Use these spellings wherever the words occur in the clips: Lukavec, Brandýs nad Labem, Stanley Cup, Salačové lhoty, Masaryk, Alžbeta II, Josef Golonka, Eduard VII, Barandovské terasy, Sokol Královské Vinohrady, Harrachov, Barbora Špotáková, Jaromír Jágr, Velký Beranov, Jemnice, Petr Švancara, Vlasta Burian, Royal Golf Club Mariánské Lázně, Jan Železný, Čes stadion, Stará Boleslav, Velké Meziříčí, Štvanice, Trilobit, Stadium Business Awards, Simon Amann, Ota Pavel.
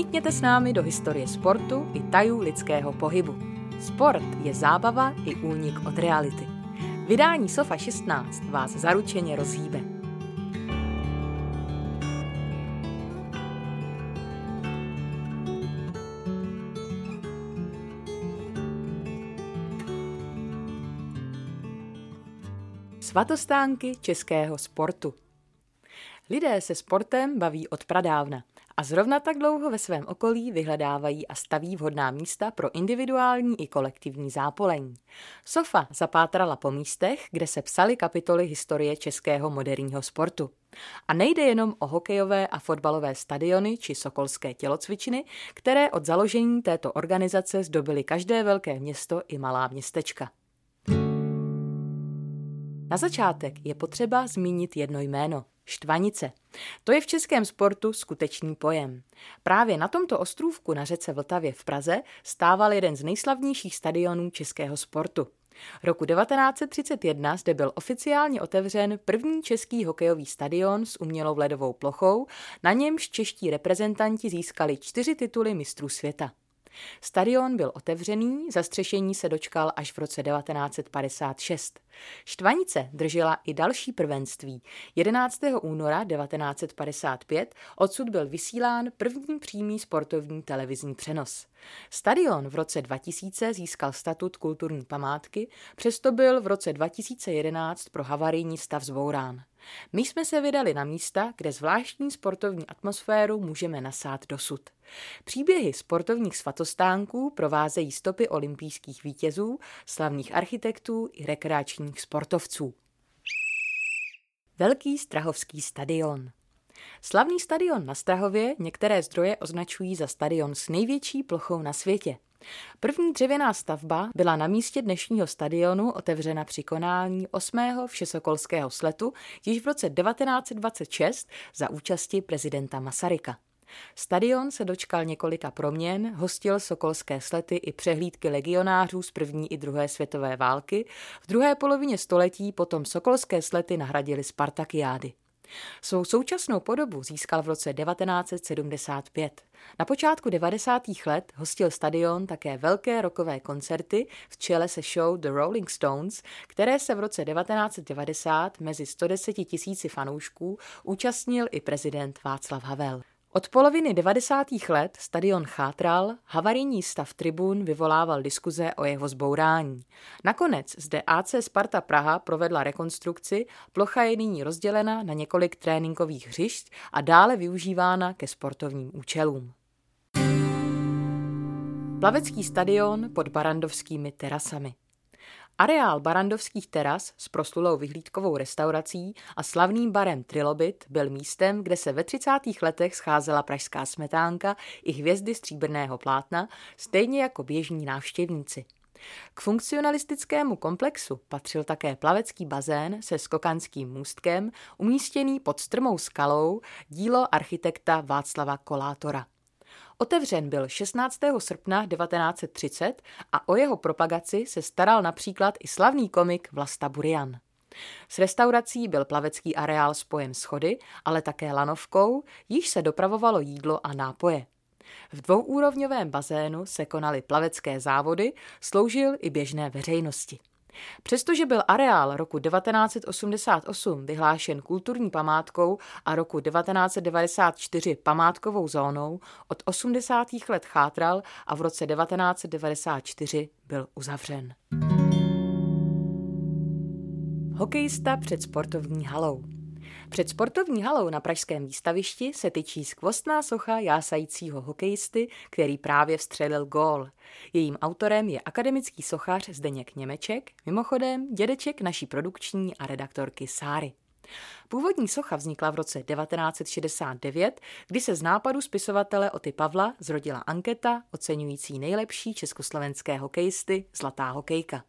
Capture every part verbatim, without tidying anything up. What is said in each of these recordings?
Pronikněte s námi do historie sportu i tajů lidského pohybu. Sport je zábava i únik od reality. Vydání Sofa šestnáct vás zaručeně rozhýbe. Svatostánky českého sportu. Lidé se sportem baví od pradávna a zrovna tak dlouho ve svém okolí vyhledávají a staví vhodná místa pro individuální i kolektivní zápolení. Sofa zapátrala po místech, kde se psaly kapitoly historie českého moderního sportu. A nejde jenom o hokejové a fotbalové stadiony či sokolské tělocvičny, které od založení této organizace zdobily každé velké město i malá městečka. Na začátek je potřeba zmínit jedno jméno – Štvanice. To je v českém sportu skutečný pojem. Právě na tomto ostrůvku na řece Vltavě v Praze stával jeden z nejslavnějších stadionů českého sportu. Roku devatenáct set třicet jedna zde byl oficiálně otevřen první český hokejový stadion s umělou ledovou plochou, na němž čeští reprezentanti získali čtyři tituly mistrů světa. Stadion byl otevřený, zastřešení se dočkal až v roce devatenáct set padesát šest. Štvanice držela i další prvenství. jedenáctého února devatenáct set padesát pět odsud byl vysílán první přímý sportovní televizní přenos. Stadion v roce dva tisíce získal statut kulturní památky, přesto byl v roce dva tisíce jedenáct pro havarijní stav zbourán. My jsme se vydali na místa, kde zvláštní sportovní atmosféru můžeme nasát dosud. Příběhy sportovních svatostánků provázejí stopy olympijských vítězů, slavných architektů i rekreačních sportovců. Velký strahovský stadion. Slavný stadion na Strahově některé zdroje označují za stadion s největší plochou na světě. První dřevěná stavba byla na místě dnešního stadionu otevřena při konání osmého všesokolského sletu již v roce devatenáct set dvacet šest za účasti prezidenta Masaryka. Stadion se dočkal několika proměn, hostil sokolské slety i přehlídky legionářů z první i druhé světové války, v druhé polovině století potom sokolské slety nahradily spartakiády. Svou současnou podobu získal v roce devatenáct set sedmdesát pět. Na počátku devadesátých let hostil stadion také velké rockové koncerty v čele se show The Rolling Stones, které se v roce devatenáct set devadesát mezi sto deset tisíci fanoušků účastnil i prezident Václav Havel. Od poloviny devadesátých let stadion chátral, havarijní stav tribun vyvolával diskuze o jeho zbourání. Nakonec zde á cé Sparta Praha provedla rekonstrukci, plocha je nyní rozdělena na několik tréninkových hřišť a dále využívána ke sportovním účelům. Plavecký stadion pod barandovskými terasami. Areál barandovských teras s proslulou vyhlídkovou restaurací a slavným barem Trilobit byl místem, kde se ve třicátých letech scházela pražská smetánka i hvězdy stříbrného plátna, stejně jako běžní návštěvníci. K funkcionalistickému komplexu patřil také plavecký bazén se skokanským můstkem, umístěný pod strmou skalou, dílo architekta Václava Kolátora. Otevřen byl šestnáctého srpna devatenáct set třicet a o jeho propagaci se staral například i slavný komik Vlasta Burian. S restaurací byl plavecký areál spojen schody, ale také lanovkou, již se dopravovalo jídlo a nápoje. V dvouúrovňovém bazénu se konaly plavecké závody, sloužil i běžné veřejnosti. Přestože byl areál roku devatenáct set osmdesát osm vyhlášen kulturní památkou a roku devatenáct set devadesát čtyři památkovou zónou, od osmdesátých let chátral a v roce devatenáct set devadesát čtyři byl uzavřen. Hokejista před sportovní halou. Před sportovní halou na pražském výstavišti se tyčí skvostná socha jásajícího hokejisty, který právě vstřelil gól. Jejím autorem je akademický sochař Zdeněk Němeček, mimochodem dědeček naší produkční a redaktorky Sáry. Původní socha vznikla v roce devatenáct set šedesát devět, kdy se z nápadu spisovatele Oty Pavla zrodila anketa oceňující nejlepší československé hokejisty Zlatá hokejka.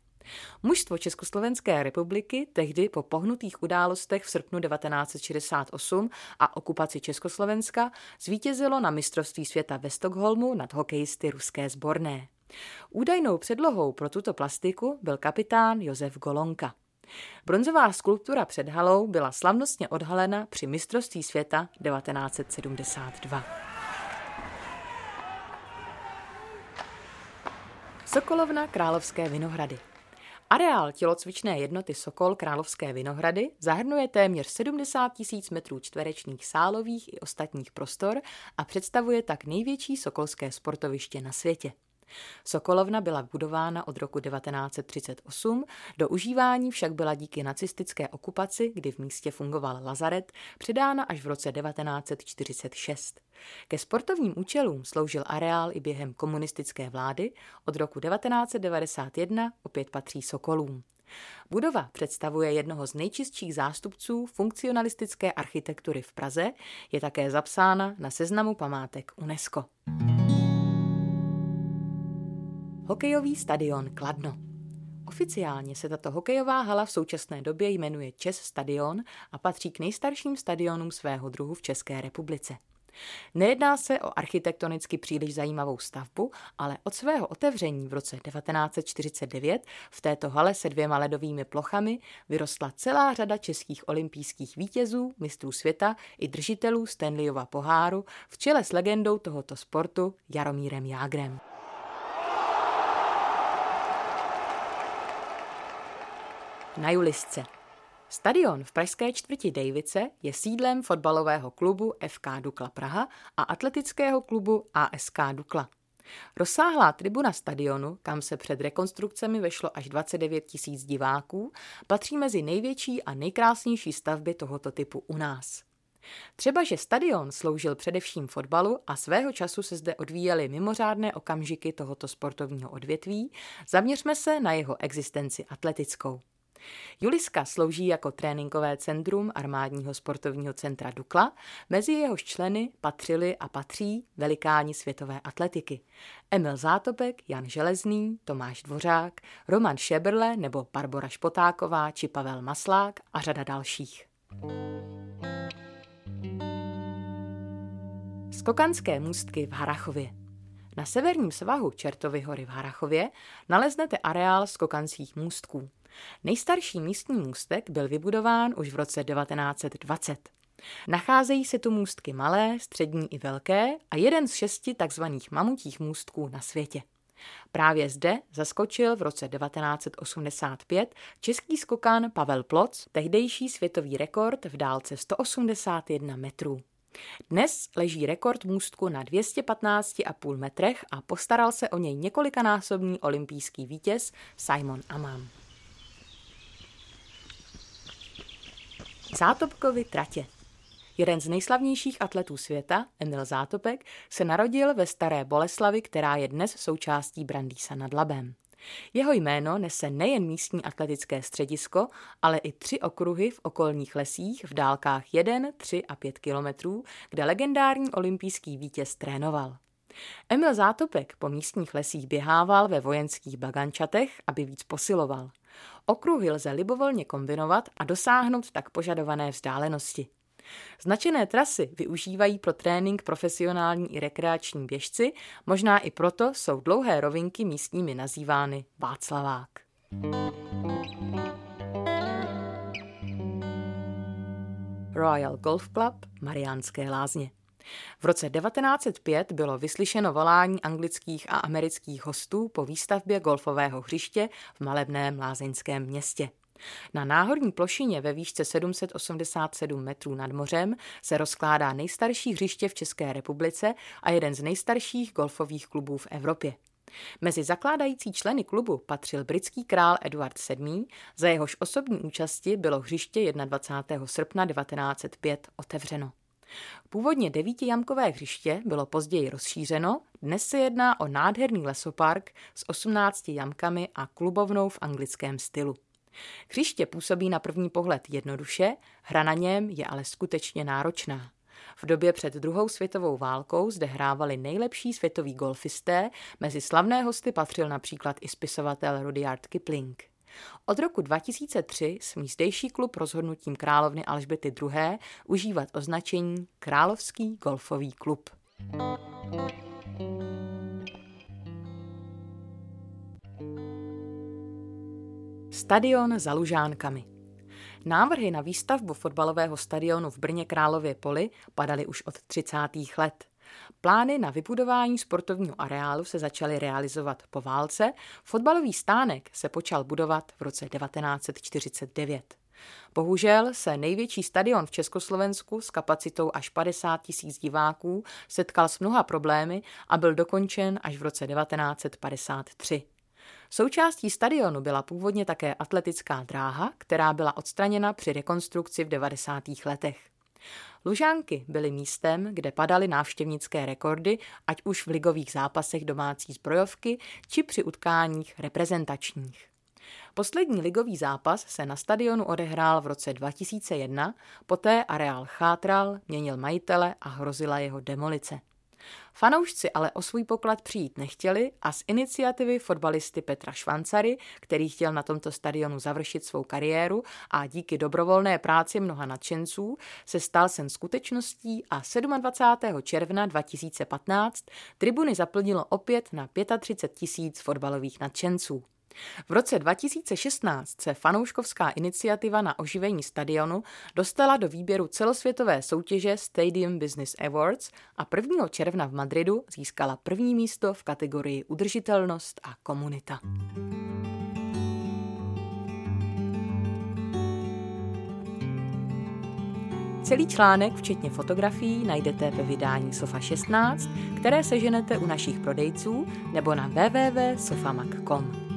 Mužstvo Československé republiky tehdy po pohnutých událostech v srpnu devatenáct set šedesát osm a okupaci Československa zvítězilo na mistrovství světa ve Stockholmu nad hokejisty ruské sborné. Údajnou předlohou pro tuto plastiku byl kapitán Josef Golonka. Bronzová skulptura před halou byla slavnostně odhalena při mistrovství světa devatenáct set sedmdesát dva. Sokolovna Královské Vinohrady. Areál tělocvičné jednoty Sokol Královské Vinohrady zahrnuje téměř sedmdesát tisíc metrů čtverečních sálových i ostatních prostor a představuje tak největší sokolské sportoviště na světě. Sokolovna byla budována od roku devatenáct set třicet osm, do užívání však byla díky nacistické okupaci, kdy v místě fungoval lazaret, předána až v roce devatenáct set čtyřicet šest. Ke sportovním účelům sloužil areál i během komunistické vlády, od roku devatenáct set devadesát jedna opět patří Sokolům. Budova představuje jednoho z nejčistších zástupců funkcionalistické architektury v Praze, je také zapsána na seznamu památek UNESCO. Hokejový stadion Kladno. Oficiálně se tato hokejová hala v současné době jmenuje Čes stadion a patří k nejstarším stadionům svého druhu v České republice. Nejedná se o architektonicky příliš zajímavou stavbu, ale od svého otevření v roce devatenáct set čtyřicet devět v této hale se dvěma ledovými plochami vyrostla celá řada českých olympijských vítězů, mistrů světa i držitelů Stanleyova poháru v čele s legendou tohoto sportu Jaromírem Jágrem. Na Julisce. Stadion v pražské čtvrti Dejvice je sídlem fotbalového klubu F K Dukla Praha a atletického klubu A S K Dukla. Rozsáhlá tribuna stadionu, kam se před rekonstrukcemi vešlo až dvacet devět tisíc diváků, patří mezi největší a nejkrásnější stavby tohoto typu u nás. Třeba že stadion sloužil především fotbalu a svého času se zde odvíjely mimořádné okamžiky tohoto sportovního odvětví, zaměřme se na jeho existenci atletickou. Juliska slouží jako tréninkové centrum armádního sportovního centra Dukla, mezi jehož členy patřili a patří velikáni světové atletiky. Emil Zátopek, Jan Železný, Tomáš Dvořák, Roman Šebrle nebo Barbora Špotáková či Pavel Maslák a řada dalších. Skokanské můstky v Harrachově. Na severním svahu Čertovy hory v Harrachově naleznete areál skokanských můstků. Nejstarší místní můstek byl vybudován už v roce devatenáct set dvacet. Nacházejí se tu můstky malé, střední i velké a jeden z šesti takzvaných mamutích můstků na světě. Právě zde zaskočil v roce devatenáct set osmdesát pět český skokan Pavel Ploc tehdejší světový rekord v délce sto osmdesát jedna metrů. Dnes leží rekord můstku na dvě stě patnáct celá pět metrech a postaral se o něj několikanásobný olympijský vítěz Simon Amann. Zátopkovi tratě. Jeden z nejslavnějších atletů světa, Emil Zátopek, se narodil ve Staré Boleslavi, která je dnes součástí Brandýsa nad Labem. Jeho jméno nese nejen místní atletické středisko, ale i tři okruhy v okolních lesích v dálkách jedna, tři a pět kilometrů, kde legendární olympijský vítěz trénoval. Emil Zátopek po místních lesích běhával ve vojenských bagančatech, aby víc posiloval. Okruhy lze libovolně kombinovat a dosáhnout tak požadované vzdálenosti. Značené trasy využívají pro trénink profesionální i rekreační běžci, možná i proto jsou dlouhé rovinky místními nazývány Václavák. Royal Golf Club Mariánské Lázně. V roce devatenáct set pět bylo vyslyšeno volání anglických a amerických hostů po výstavbě golfového hřiště v malebném lázeňském městě. Na náhorní plošině ve výšce sedm set osmdesát sedm metrů nad mořem se rozkládá nejstarší hřiště v České republice a jeden z nejstarších golfových klubů v Evropě. Mezi zakládající členy klubu patřil britský král Eduard sedmý, za jehož osobní účasti bylo hřiště dvacátého prvního srpna devatenáct set pět otevřeno. Původně devítijamkové hřiště bylo později rozšířeno, dnes se jedná o nádherný lesopark s osmnácti jamkami a klubovnou v anglickém stylu. Hřiště působí na první pohled jednoduše, hra na něm je ale skutečně náročná. V době před druhou světovou válkou zde hrávali nejlepší světoví golfisté, mezi slavné hosty patřil například i spisovatel Rudyard Kipling. Od roku dva tisíce tři smí zdejší klub rozhodnutím královny Alžbety druhé užívat označení Královský golfový klub. Stadion za Lužánkami. Návrhy na výstavbu fotbalového stadionu v Brně Králově poli padaly už od třicátých let. Plány na vybudování sportovního areálu se začaly realizovat po válce, fotbalový stánek se počal budovat v roce devatenáct set čtyřicet devět. Bohužel se největší stadion v Československu s kapacitou až padesát tisíc diváků setkal s mnoha problémy a byl dokončen až v roce devatenáct set padesát tři. Součástí stadionu byla původně také atletická dráha, která byla odstraněna při rekonstrukci v devadesátých letech. Lužánky byly místem, kde padaly návštěvnické rekordy, ať už v ligových zápasech domácí zbrojovky či při utkáních reprezentačních. Poslední ligový zápas se na stadionu odehrál v roce dva tisíce jedna, poté areál chátral, měnil majitele a hrozila jeho demolice. Fanoušci ale o svůj poklad přijít nechtěli a z iniciativy fotbalisty Petra Švancary, který chtěl na tomto stadionu završit svou kariéru a díky dobrovolné práci mnoha nadšenců, se stal sen skutečností a dvacátého sedmého června dva tisíce patnáct tribuny zaplnilo opět na třicet pět tisíc fotbalových nadšenců. V roce dva tisíce šestnáct se fanouškovská iniciativa na oživení stadionu dostala do výběru celosvětové soutěže Stadium Business Awards a prvního června v Madridu získala první místo v kategorii udržitelnost a komunita. Celý článek, včetně fotografií, najdete ve vydání Sofa šestnáct, které seženete u našich prodejců nebo na w w w tečka sofamag tečka com.